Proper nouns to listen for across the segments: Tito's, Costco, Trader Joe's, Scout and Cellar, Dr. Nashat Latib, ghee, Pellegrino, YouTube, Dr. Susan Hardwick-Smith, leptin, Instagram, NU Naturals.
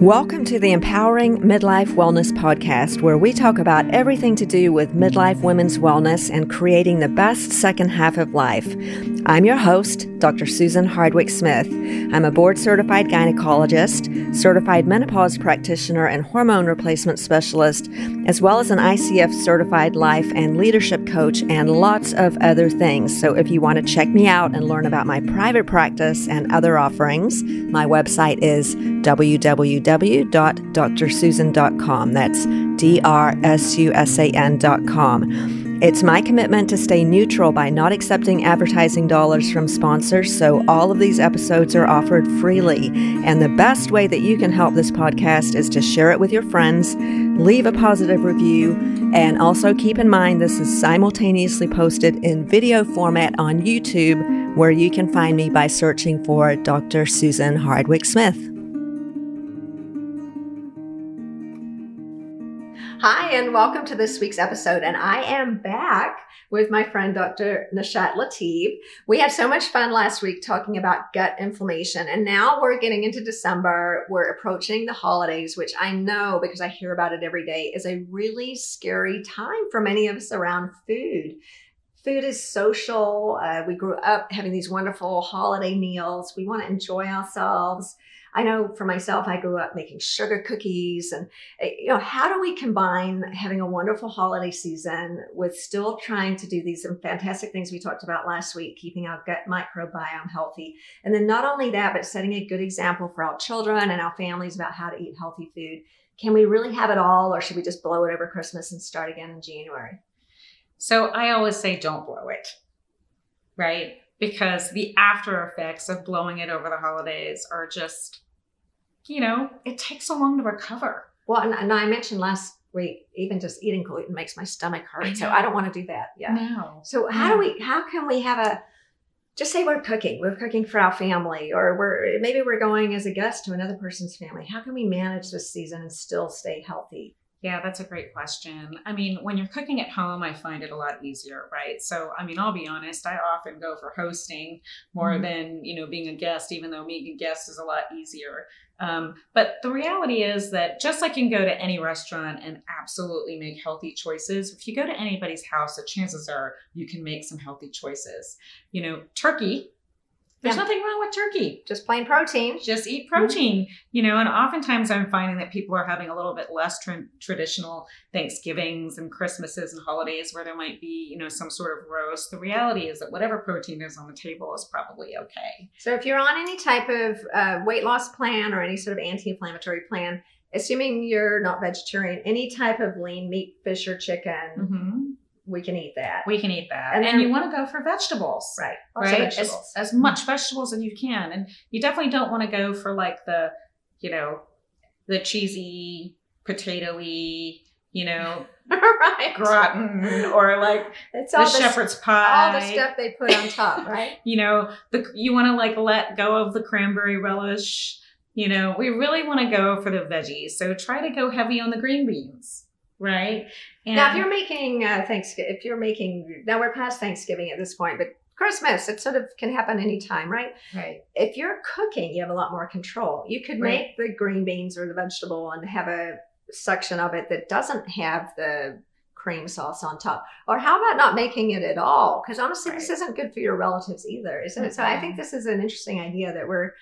Welcome to the Empowering Midlife Wellness Podcast, where we talk about everything to do with midlife women's wellness and creating the best second half of life. I'm your host, Dr. Susan Hardwick-Smith. I'm a board-certified gynecologist, certified menopause practitioner and hormone replacement specialist, as well as an ICF-certified life and leadership coach and lots of other things. So if you want to check me out and learn about my private practice and other offerings, my website is www.drsusan.com. That's drsusan.com. It's my commitment to stay neutral by not accepting advertising dollars from sponsors, so all of these episodes are offered freely. And the best way that you can help this podcast is to share it with your friends, leave a positive review, and also keep in mind this is simultaneously posted in video format on YouTube, where you can find me by searching for Dr. Susan Hardwick-Smith. Hi, and welcome to this week's episode. And I am back with my friend, Dr. Nashat Latib. We had so much fun last week talking about gut inflammation. And now we're getting into December. We're approaching the holidays, which I know, because I hear about it every day, is a really scary time for many of us around food. Food is social. We grew up having these wonderful holiday meals. We want to enjoy ourselves. I know for myself, I grew up making sugar cookies, and how do we combine having a wonderful holiday season with still trying to do these fantastic things we talked about last week, keeping our gut microbiome healthy. And then not only that, but setting a good example for our children and our families about how to eat healthy food. Can we really have it all, or should we just blow it over Christmas and start again in January? So I always say, don't blow it, right? Because the after effects of blowing it over the holidays are just, it takes so long to recover. Well, and I mentioned last week, even just eating gluten makes my stomach hurt. I know. So I don't want to do that. Yeah. No. So how can we have just say we're cooking for our family, or maybe we're going as a guest to another person's family. How can we manage this season and still stay healthy? Yeah, that's a great question. I mean, when you're cooking at home, I find it a lot easier, right? So, I mean, I'll be honest, I often go for hosting more than, being a guest, even though being a guest is a lot easier. But the reality is that just like you can go to any restaurant and absolutely make healthy choices, if you go to anybody's house, the chances are you can make some healthy choices. Turkey. There's nothing wrong with turkey. Just plain protein. Just eat protein, and oftentimes I'm finding that people are having a little bit less traditional Thanksgivings and Christmases and holidays where there might be, some sort of roast. The reality is that whatever protein is on the table is probably okay. So if you're on any type of weight loss plan or any sort of anti-inflammatory plan, assuming you're not vegetarian, any type of lean meat, fish or chicken, we can eat that. And then you want to go for vegetables. Right. Vegetables. As much vegetables as you can. And you definitely don't want to go for like the cheesy, potato-y, right. Gratin, or like it's all the shepherd's pie. All the stuff they put on top, right? You want to like let go of the cranberry relish. We really want to go for the veggies. So try to go heavy on the green beans. Right. And now, now we're past Thanksgiving at this point, but Christmas, it sort of can happen anytime, right? Right. If you're cooking, you have a lot more control. You could make the green beans or the vegetable and have a section of it that doesn't have the cream sauce on top. Or how about not making it at all? Because honestly, this isn't good for your relatives either, isn't it? So I think this is an interesting idea that we're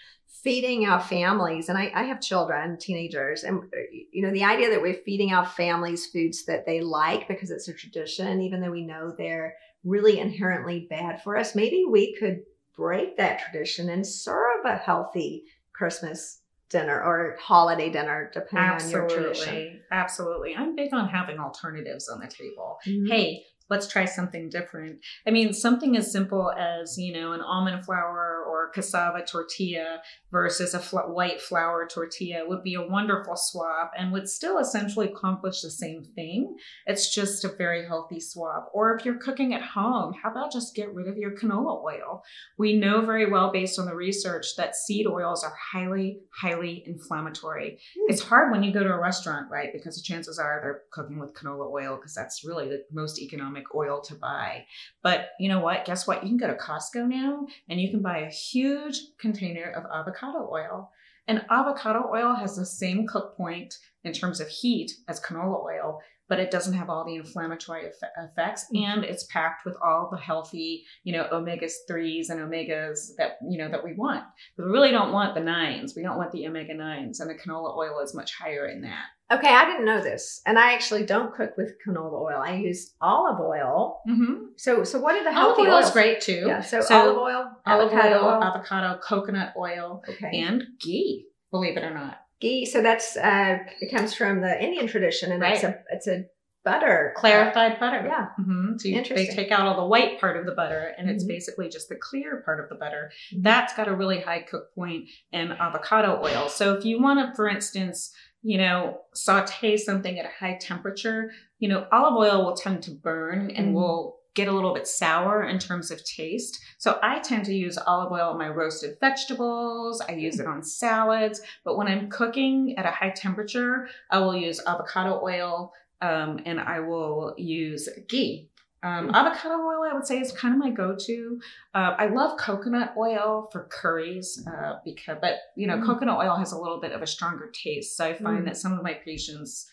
feeding our families. And I have children, teenagers, and the idea that we're feeding our families foods that they like because it's a tradition, even though we know they're really inherently bad for us, maybe we could break that tradition and serve a healthy Christmas dinner or holiday dinner, depending on your tradition. Absolutely. I'm big on having alternatives on the table. Hey, let's try something different. I mean, something as simple as, an almond flour or cassava tortilla versus a white flour tortilla would be a wonderful swap and would still essentially accomplish the same thing. It's just a very healthy swap. Or if you're cooking at home, how about just get rid of your canola oil? We know very well based on the research that seed oils are highly, highly inflammatory. It's hard when you go to a restaurant, right? Because the chances are they're cooking with canola oil because that's really the most economic oil to buy. But you know what? Guess what? You can go to Costco now and you can buy a huge huge container of avocado oil. And avocado oil has the same cook point in terms of heat as canola oil, but it doesn't have all the inflammatory effects, and it's packed with all the healthy, omega-3s and omegas that, that we want. But we really don't want the 9s. We don't want the omega-9s, and the canola oil is much higher in that. Okay, I didn't know this, and I actually don't cook with canola oil. I use olive oil. Mm-hmm. So what are the healthy oils? Olive oil is great too. Yeah, so olive oil, avocado, coconut oil, and ghee. Believe it or not. Ghee. So that's it comes from the Indian tradition, and it's a butter, clarified butter. Yeah. Mm-hmm. So they take out all the white part of the butter, and it's basically just the clear part of the butter. That's got a really high cook point in avocado oil. So if you want to, for instance, saute something at a high temperature, olive oil will tend to burn and will get a little bit sour in terms of taste. So I tend to use olive oil on my roasted vegetables. I use it on salads. But when I'm cooking at a high temperature, I will use avocado oil and I will use ghee. Avocado oil, I would say, is kind of my go-to. I love coconut oil for curries, because coconut oil has a little bit of a stronger taste. So I find that some of my patients,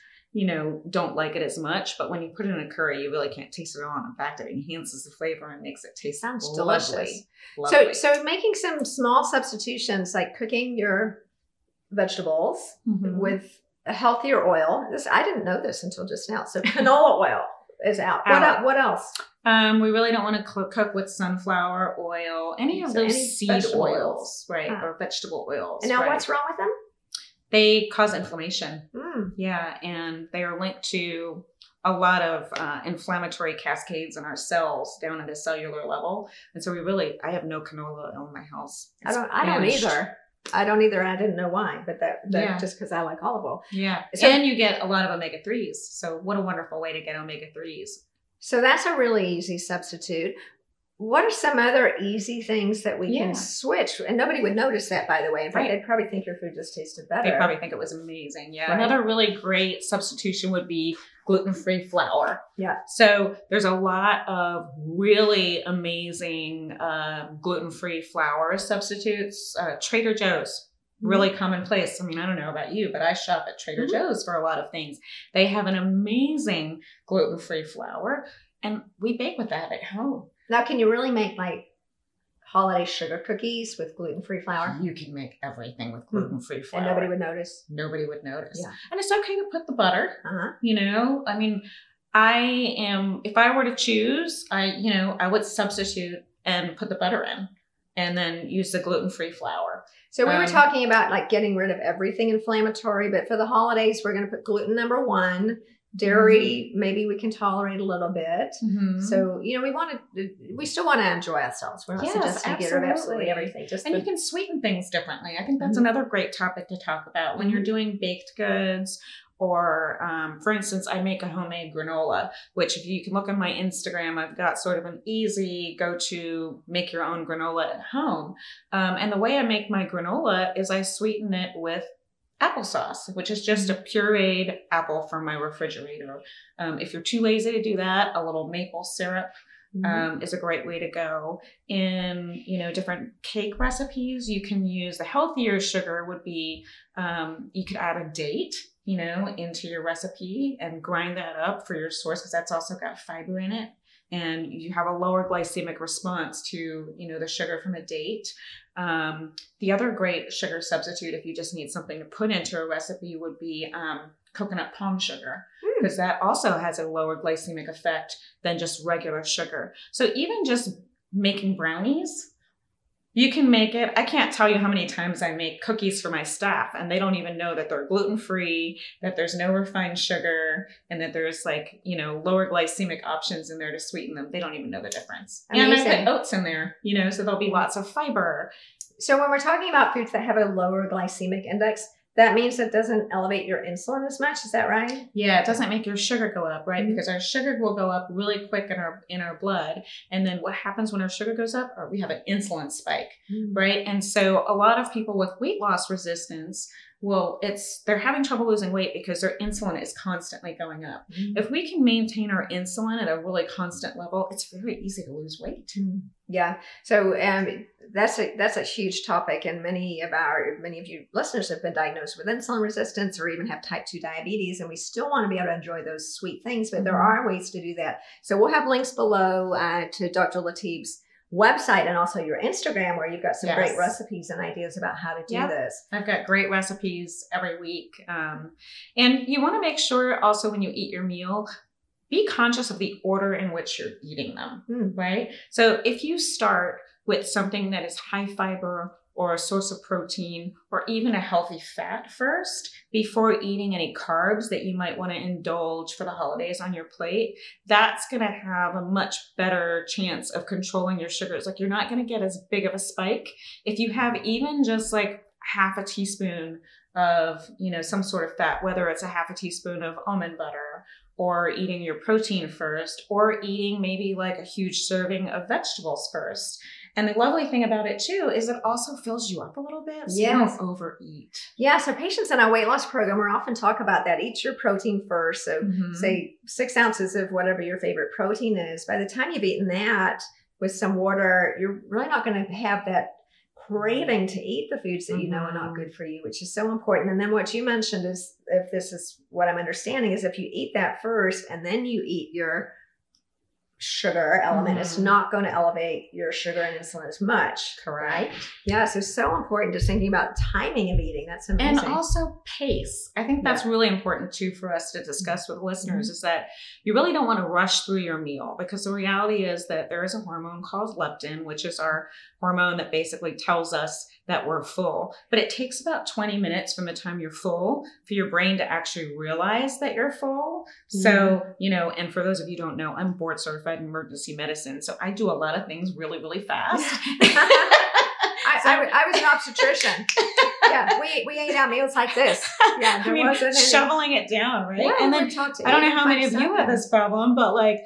don't like it as much, but when you put it in a curry, you really can't taste it at all. In fact, it enhances the flavor and makes it taste delicious. Lovely. So making some small substitutions, like cooking your vegetables with a healthier oil. I didn't know this until just now. So canola oil is out. What else? We really don't want to cook with sunflower oil, any of those seed oils, right? Or vegetable oils. And now what's wrong with them? They cause inflammation. Yeah. And they are linked to a lot of inflammatory cascades in our cells down at a cellular level. And so I have no canola oil in my house. I don't either. I didn't know why, but just because I like olive oil. Yeah. So, and you get a lot of omega-3s. So what a wonderful way to get omega-3s. So that's a really easy substitute. What are some other easy things that we can switch? And nobody would notice that, by the way. In fact, they'd probably think your food just tasted better. They probably think it was amazing. Yeah. Right. Another really great substitution would be gluten-free flour. Yeah. So there's a lot of really amazing gluten-free flour substitutes. Trader Joe's. Really commonplace. I mean, I don't know about you, but I shop at Trader Joe's for a lot of things. They have an amazing gluten-free flour, and we bake with that at home. Now, can you really make like holiday sugar cookies with gluten-free flour? You can make everything with gluten-free flour. And nobody would notice? Nobody would notice. Yeah. And it's okay to put the butter, I mean, if I were to choose, I would substitute and put the butter in and then use the gluten-free flour. So we were talking about like getting rid of everything inflammatory, but for the holidays, we're going to put gluten number 1. Dairy, maybe we can tolerate a little bit. So, we still want to enjoy ourselves. We're not suggesting you get rid of absolutely everything. You can sweeten things differently. I think that's another great topic to talk about when you're doing baked goods or, for instance, I make a homemade granola, which if you can look on my Instagram, I've got sort of an easy go-to make your own granola at home. And the way I make my granola is I sweeten it with applesauce, which is just a pureed apple from my refrigerator. If you're too lazy to do that, a little maple syrup is a great way to go. In, different cake recipes, you can use the healthier sugar would be, you could add a date, into your recipe and grind that up for your source, because that's also got fiber in it. And you have a lower glycemic response to, the sugar from a date. The other great sugar substitute, if you just need something to put into a recipe, would be coconut palm sugar, because that also has a lower glycemic effect than just regular sugar. So even just making brownies, you can make it. I can't tell you how many times I make cookies for my staff and they don't even know that they're gluten-free, that there's no refined sugar, and that there's lower glycemic options in there to sweeten them. They don't even know the difference. Amazing. And I put oats in there, so there'll be lots of fiber. So when we're talking about foods that have a lower glycemic index, that means it doesn't elevate your insulin as much. Is that right? Yeah. It doesn't make your sugar go up, right? Because our sugar will go up really quick in our blood. And then what happens when our sugar goes up? We have an insulin spike, right? And so a lot of people with weight loss resistance well, they're having trouble losing weight because their insulin is constantly going up. Mm-hmm. If we can maintain our insulin at a really constant level, it's very easy to lose weight. Mm-hmm. Yeah. So that's a huge topic. And many of you listeners have been diagnosed with insulin resistance or even have type 2 diabetes. And we still want to be able to enjoy those sweet things, but mm-hmm. there are ways to do that. So we'll have links below to Dr. Latib's website and also your Instagram, where you've got some yes. great recipes and ideas about how to do yep. this. I've got great recipes every week. And you want to make sure also when you eat your meal, be conscious of the order in which you're eating them, right? So if you start with something that is high fiber or a source of protein or even a healthy fat first, before eating any carbs that you might want to indulge for the holidays on your plate, that's going to have a much better chance of controlling your sugars. Like, you're not going to get as big of a spike if you have even just like half a teaspoon of, you know, some sort of fat, whether it's a half a teaspoon of almond butter or eating your protein first, or eating maybe like a huge serving of vegetables first. And the lovely thing about it too is it also fills you up a little bit, so you don't overeat. Yeah, so patients in our weight loss program, we often talk about that. Eat your protein first. So say 6 ounces of whatever your favorite protein is. By the time you've eaten that with some water, you're really not going to have that craving to eat the foods that you know are not good for you, which is so important. And then what you mentioned is, if this is what I'm understanding, is if you eat that first and then you eat your sugar element, it's not going to elevate your sugar and insulin as much. Correct. Right? Yeah. So important, just thinking about timing of eating. That's amazing. And also pace. I think that's really important too for us to discuss with listeners, is that you really don't want to rush through your meal, because the reality is that there is a hormone called leptin, which is our hormone that basically tells us that we're full, but it takes about 20 minutes from the time you're full for your brain to actually realize that you're full. So, you know, and for those of you who don't know, I'm board certified in emergency medicine. So I do a lot of things really, really fast. I was an obstetrician. Yeah, we ate our meals like this. Yeah, I mean, shoveling it down, right? Yeah, and then I don't know how many of you have this problem, but like,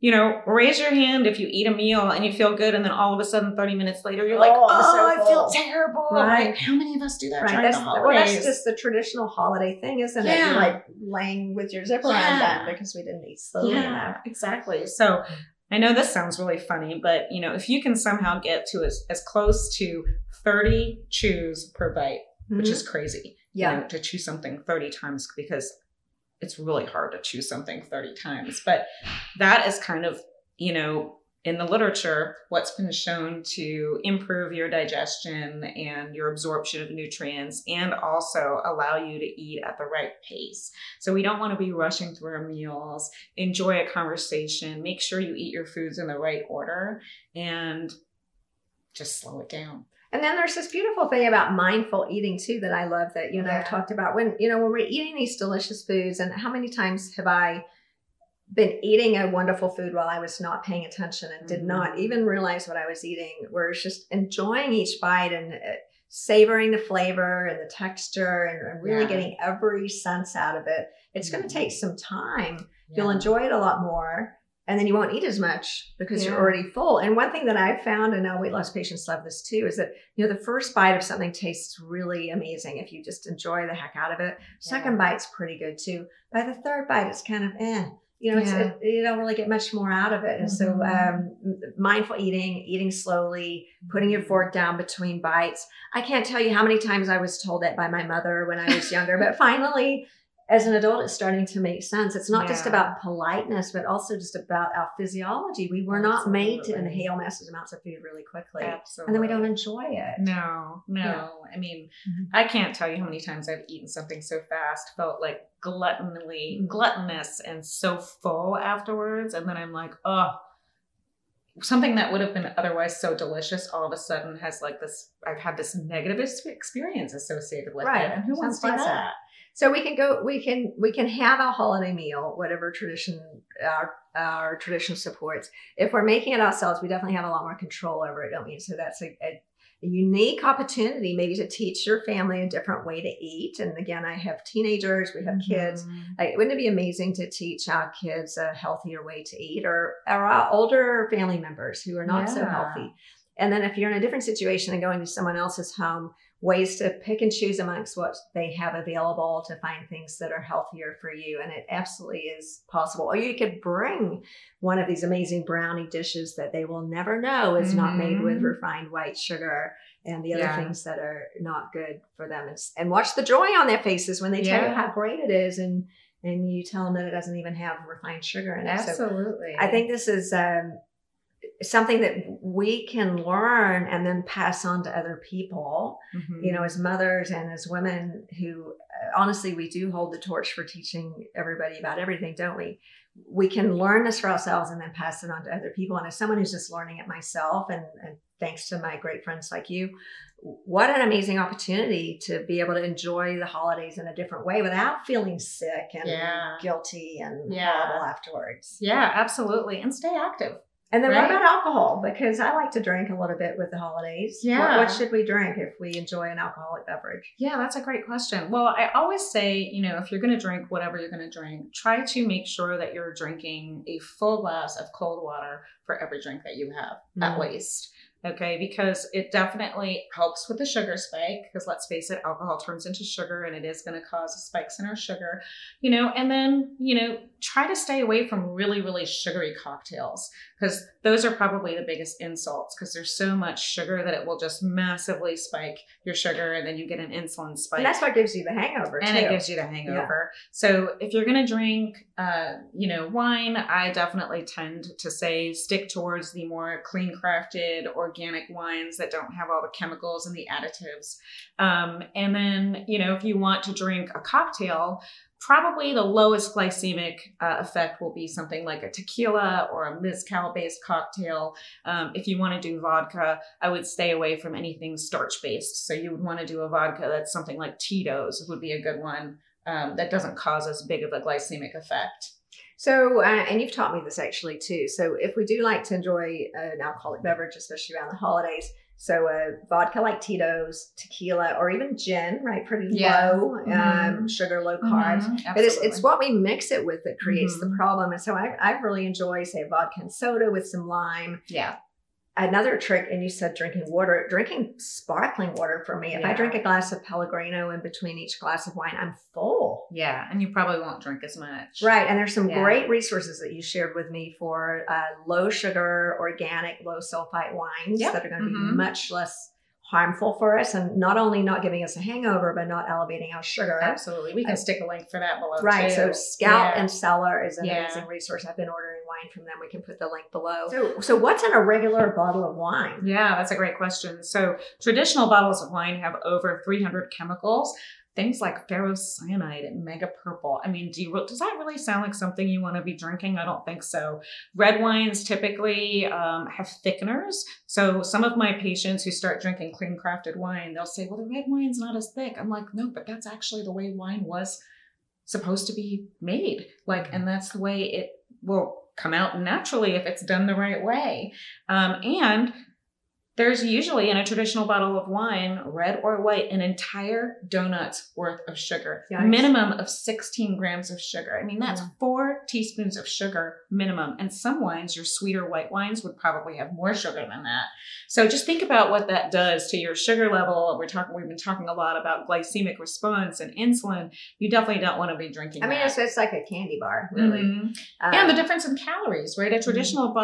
you know, raise your hand if you eat a meal and you feel good, and then all of a sudden 30 minutes later, you're like, oh, I feel terrible. Right. Like, how many of us do that? Right. That's just the traditional holiday thing, isn't it? You're like laying with your zipper on that because we didn't eat slowly enough. Exactly. So I know this sounds really funny, but you know, if you can somehow get to as close to 30 chews per bite, which is crazy, you know, to chew something 30 times, because it's really hard to chew something 30 times, but that is kind of, you know, in the literature, what's been shown to improve your digestion and your absorption of nutrients, and also allow you to eat at the right pace. So we don't want to be rushing through our meals. Enjoy a conversation, make sure you eat your foods in the right order, and just slow it down. And then there's this beautiful thing about mindful eating too, that I love, that you and I have talked about, when, you know, when we're eating these delicious foods. And how many times have I been eating a wonderful food while I was not paying attention and did not even realize what I was eating, where it's just enjoying each bite and savoring the flavor and the texture, and really getting every sense out of it. It's going to take some time. Yeah. You'll enjoy it a lot more. And then you won't eat as much because you're already full. And one thing that I've found, and our weight loss patients love this too, is that, you know, the first bite of something tastes really amazing if you just enjoy the heck out of it. Second bite's pretty good too. By the third bite, it's kind of, you know, you don't really get much more out of it. And so mindful eating, eating slowly, putting your fork down between bites. I can't tell you how many times I was told that by my mother when I was younger, but finally, as an adult, it's starting to make sense. It's not just about politeness, but also just about our physiology. We were not made to inhale massive amounts of food really quickly. Absolutely. And then we don't enjoy it. No. Yeah. I mean, I can't tell you how many times I've eaten something so fast, felt like gluttonous and so full afterwards. And then I'm like, something that would have been otherwise so delicious all of a sudden has like this, I've had this negative experience associated with it. And who wants to do that? So we can have a holiday meal, whatever tradition, our tradition supports. If we're making it ourselves, we definitely have a lot more control over it, don't we? So that's a unique opportunity maybe to teach your family a different way to eat. And again, I have teenagers, we have kids. Like, wouldn't it be amazing to teach our kids a healthier way to eat, or our older family members who are not so healthy? And then if you're in a different situation and going to someone else's home, ways to pick and choose amongst what they have available to find things that are healthier for you. And it absolutely is possible. Or you could bring one of these amazing brownie dishes that they will never know is not made with refined white sugar and the other things that are not good for them. And watch the joy on their faces when they tell you how great it is. And you tell them that it doesn't even have refined sugar in it. Absolutely. So I think this is something that we can learn and then pass on to other people, you know, as mothers and as women who, honestly, we do hold the torch for teaching everybody about everything, don't we? We can learn this for ourselves and then pass it on to other people. And as someone who's just learning it myself, and thanks to my great friends like you, what an amazing opportunity to be able to enjoy the holidays in a different way without feeling sick and guilty and horrible afterwards. Yeah, absolutely. And stay active. And then what about alcohol? Because I like to drink a little bit with the holidays. Yeah. What should we drink if we enjoy an alcoholic beverage? Yeah, that's a great question. Well, I always say, you know, if you're going to drink whatever you're going to drink, try to make sure that you're drinking a full glass of cold water for every drink that you have, at least. Okay, because it definitely helps with the sugar spike, because let's face it, alcohol turns into sugar and it is going to cause spikes in our sugar, you know, and then, you know, try to stay away from really, really sugary cocktails, because those are probably the biggest insults, because there's so much sugar that it will just massively spike your sugar and then you get an insulin spike. And that's what gives you the hangover too. And it gives you the hangover. Yeah. So if you're going to drink, you know, wine, I definitely tend to say stick towards the more clean crafted or organic wines that don't have all the chemicals and the additives. And then, you know, if you want to drink a cocktail, probably the lowest glycemic effect will be something like a tequila or a mezcal-based cocktail. If you want to do vodka, I would stay away from anything starch-based. So you would want to do a vodka that's something like Tito's would be a good one that doesn't cause as big of a glycemic effect. So, and you've taught me this actually too. So if we do like to enjoy an alcoholic beverage, especially around the holidays, so vodka like Tito's, tequila, or even gin, right? Pretty low sugar, low carbs. But it's what we mix it with that creates the problem. And so I really enjoy, say, vodka and soda with some lime. Yeah. Another trick, and you said drinking water, drinking sparkling water for me. If I drink a glass of Pellegrino in between each glass of wine, I'm full. Yeah, and you probably won't drink as much. Right, and there's some great resources that you shared with me for low sugar, organic, low sulfite wines that are going to be much less harmful for us, and not only not giving us a hangover, but not elevating our sugar. Absolutely. We can stick a link for that below. Right. Too. So Scout and Cellar is an amazing resource. I've been ordering wine from them. We can put the link below. So what's in a regular bottle of wine? Yeah, that's a great question. So traditional bottles of wine have over 300 chemicals. Things like ferrocyanide and mega purple. I mean, does that really sound like something you want to be drinking? I don't think so. Red wines typically have thickeners. So some of my patients who start drinking clean crafted wine, they'll say, well, the red wine's not as thick. I'm like, no, but that's actually the way wine was supposed to be made. Like, and that's the way it will come out naturally if it's done the right way. And there's usually in a traditional bottle of wine, red or white, an entire donut's worth of sugar, minimum of 16 grams of sugar. I mean, that's 4 teaspoons of sugar minimum. And some wines, your sweeter white wines, would probably have more sugar than that. So just think about what that does to your sugar level. We've been talking a lot about glycemic response and insulin. You definitely don't want to be drinking that. I mean, it's like a candy bar, really. And the difference in calories, right? A traditional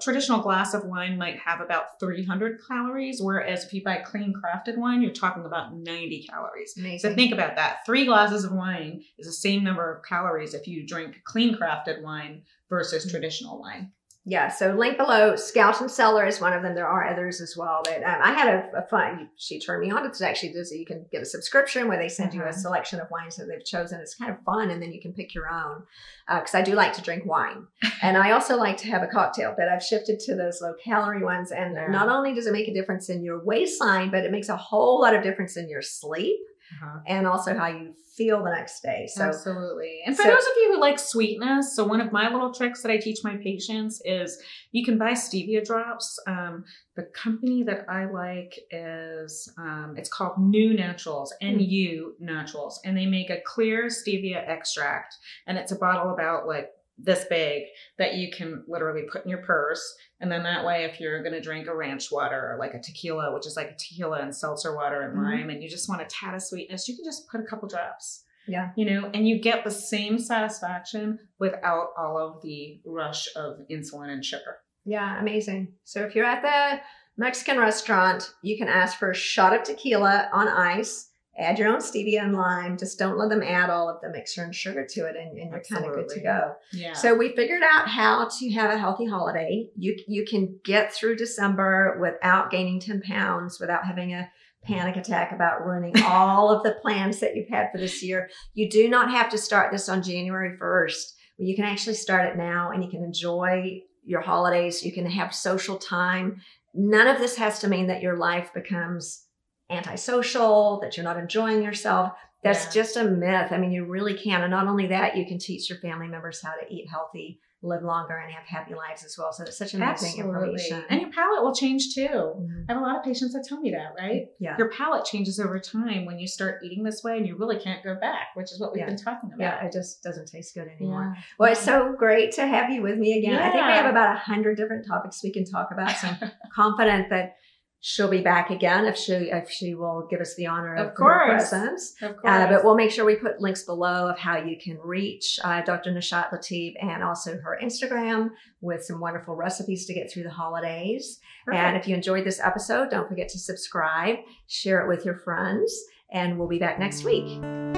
traditional glass of wine might have about 300 calories, whereas if you buy clean crafted wine, you're talking about 90 calories. Amazing. So think about that. 3 glasses of wine is the same number of calories if you drink clean crafted wine versus traditional wine. Yeah, so link below. Scout and Cellar is one of them. There are others as well. But I had a fun, she turned me on to this actually. You can get a subscription where they send you a selection of wines that they've chosen. It's kind of fun. And then you can pick your own because I do like to drink wine. And I also like to have a cocktail, but I've shifted to those low calorie ones. And not only does it make a difference in your waistline, but it makes a whole lot of difference in your sleep. And also how you feel the next day. So, absolutely. And for those of you who like sweetness, so one of my little tricks that I teach my patients is you can buy stevia drops. The company that I like is, it's called NU Naturals, NU Naturals, and they make a clear stevia extract. And it's a bottle about like this big that you can literally put in your purse. And then that way, if you're going to drink a ranch water or like a tequila, which is like tequila and seltzer water and lime, and you just want a tad of sweetness, you can just put a couple drops. Yeah. You know, and you get the same satisfaction without all of the rush of insulin and sugar. Yeah. Amazing. So if you're at the Mexican restaurant, you can ask for a shot of tequila on ice, add your own stevia and lime. Just don't let them add all of the mixer and sugar to it, and you're kind of good to go. Yeah. So we figured out how to have a healthy holiday. You can get through December without gaining 10 pounds, without having a panic attack about ruining all of the plans that you've had for this year. You do not have to start this on January 1st. You can actually start it now, and you can enjoy your holidays. You can have social time. None of this has to mean that your life becomes antisocial, that you're not enjoying yourself. That's just a myth. I mean, you really can. And not only that, you can teach your family members how to eat healthy, live longer, and have happy lives as well. So it's such amazing information. And your palate will change too. Mm-hmm. I have a lot of patients that tell me that, right? Yeah. Your palate changes over time when you start eating this way, and you really can't go back, which is what we've been talking about. Yeah, it just doesn't taste good anymore. Yeah. Well, it's so great to have you with me again. Yeah. I think we have about 100 different topics we can talk about. So I'm confident that she'll be back again if she will give us the honor of her presence. Of course. But we'll make sure we put links below of how you can reach Dr. Nashat Latib, and also her Instagram with some wonderful recipes to get through the holidays. Perfect. And if you enjoyed this episode, don't forget to subscribe, share it with your friends, and we'll be back next week.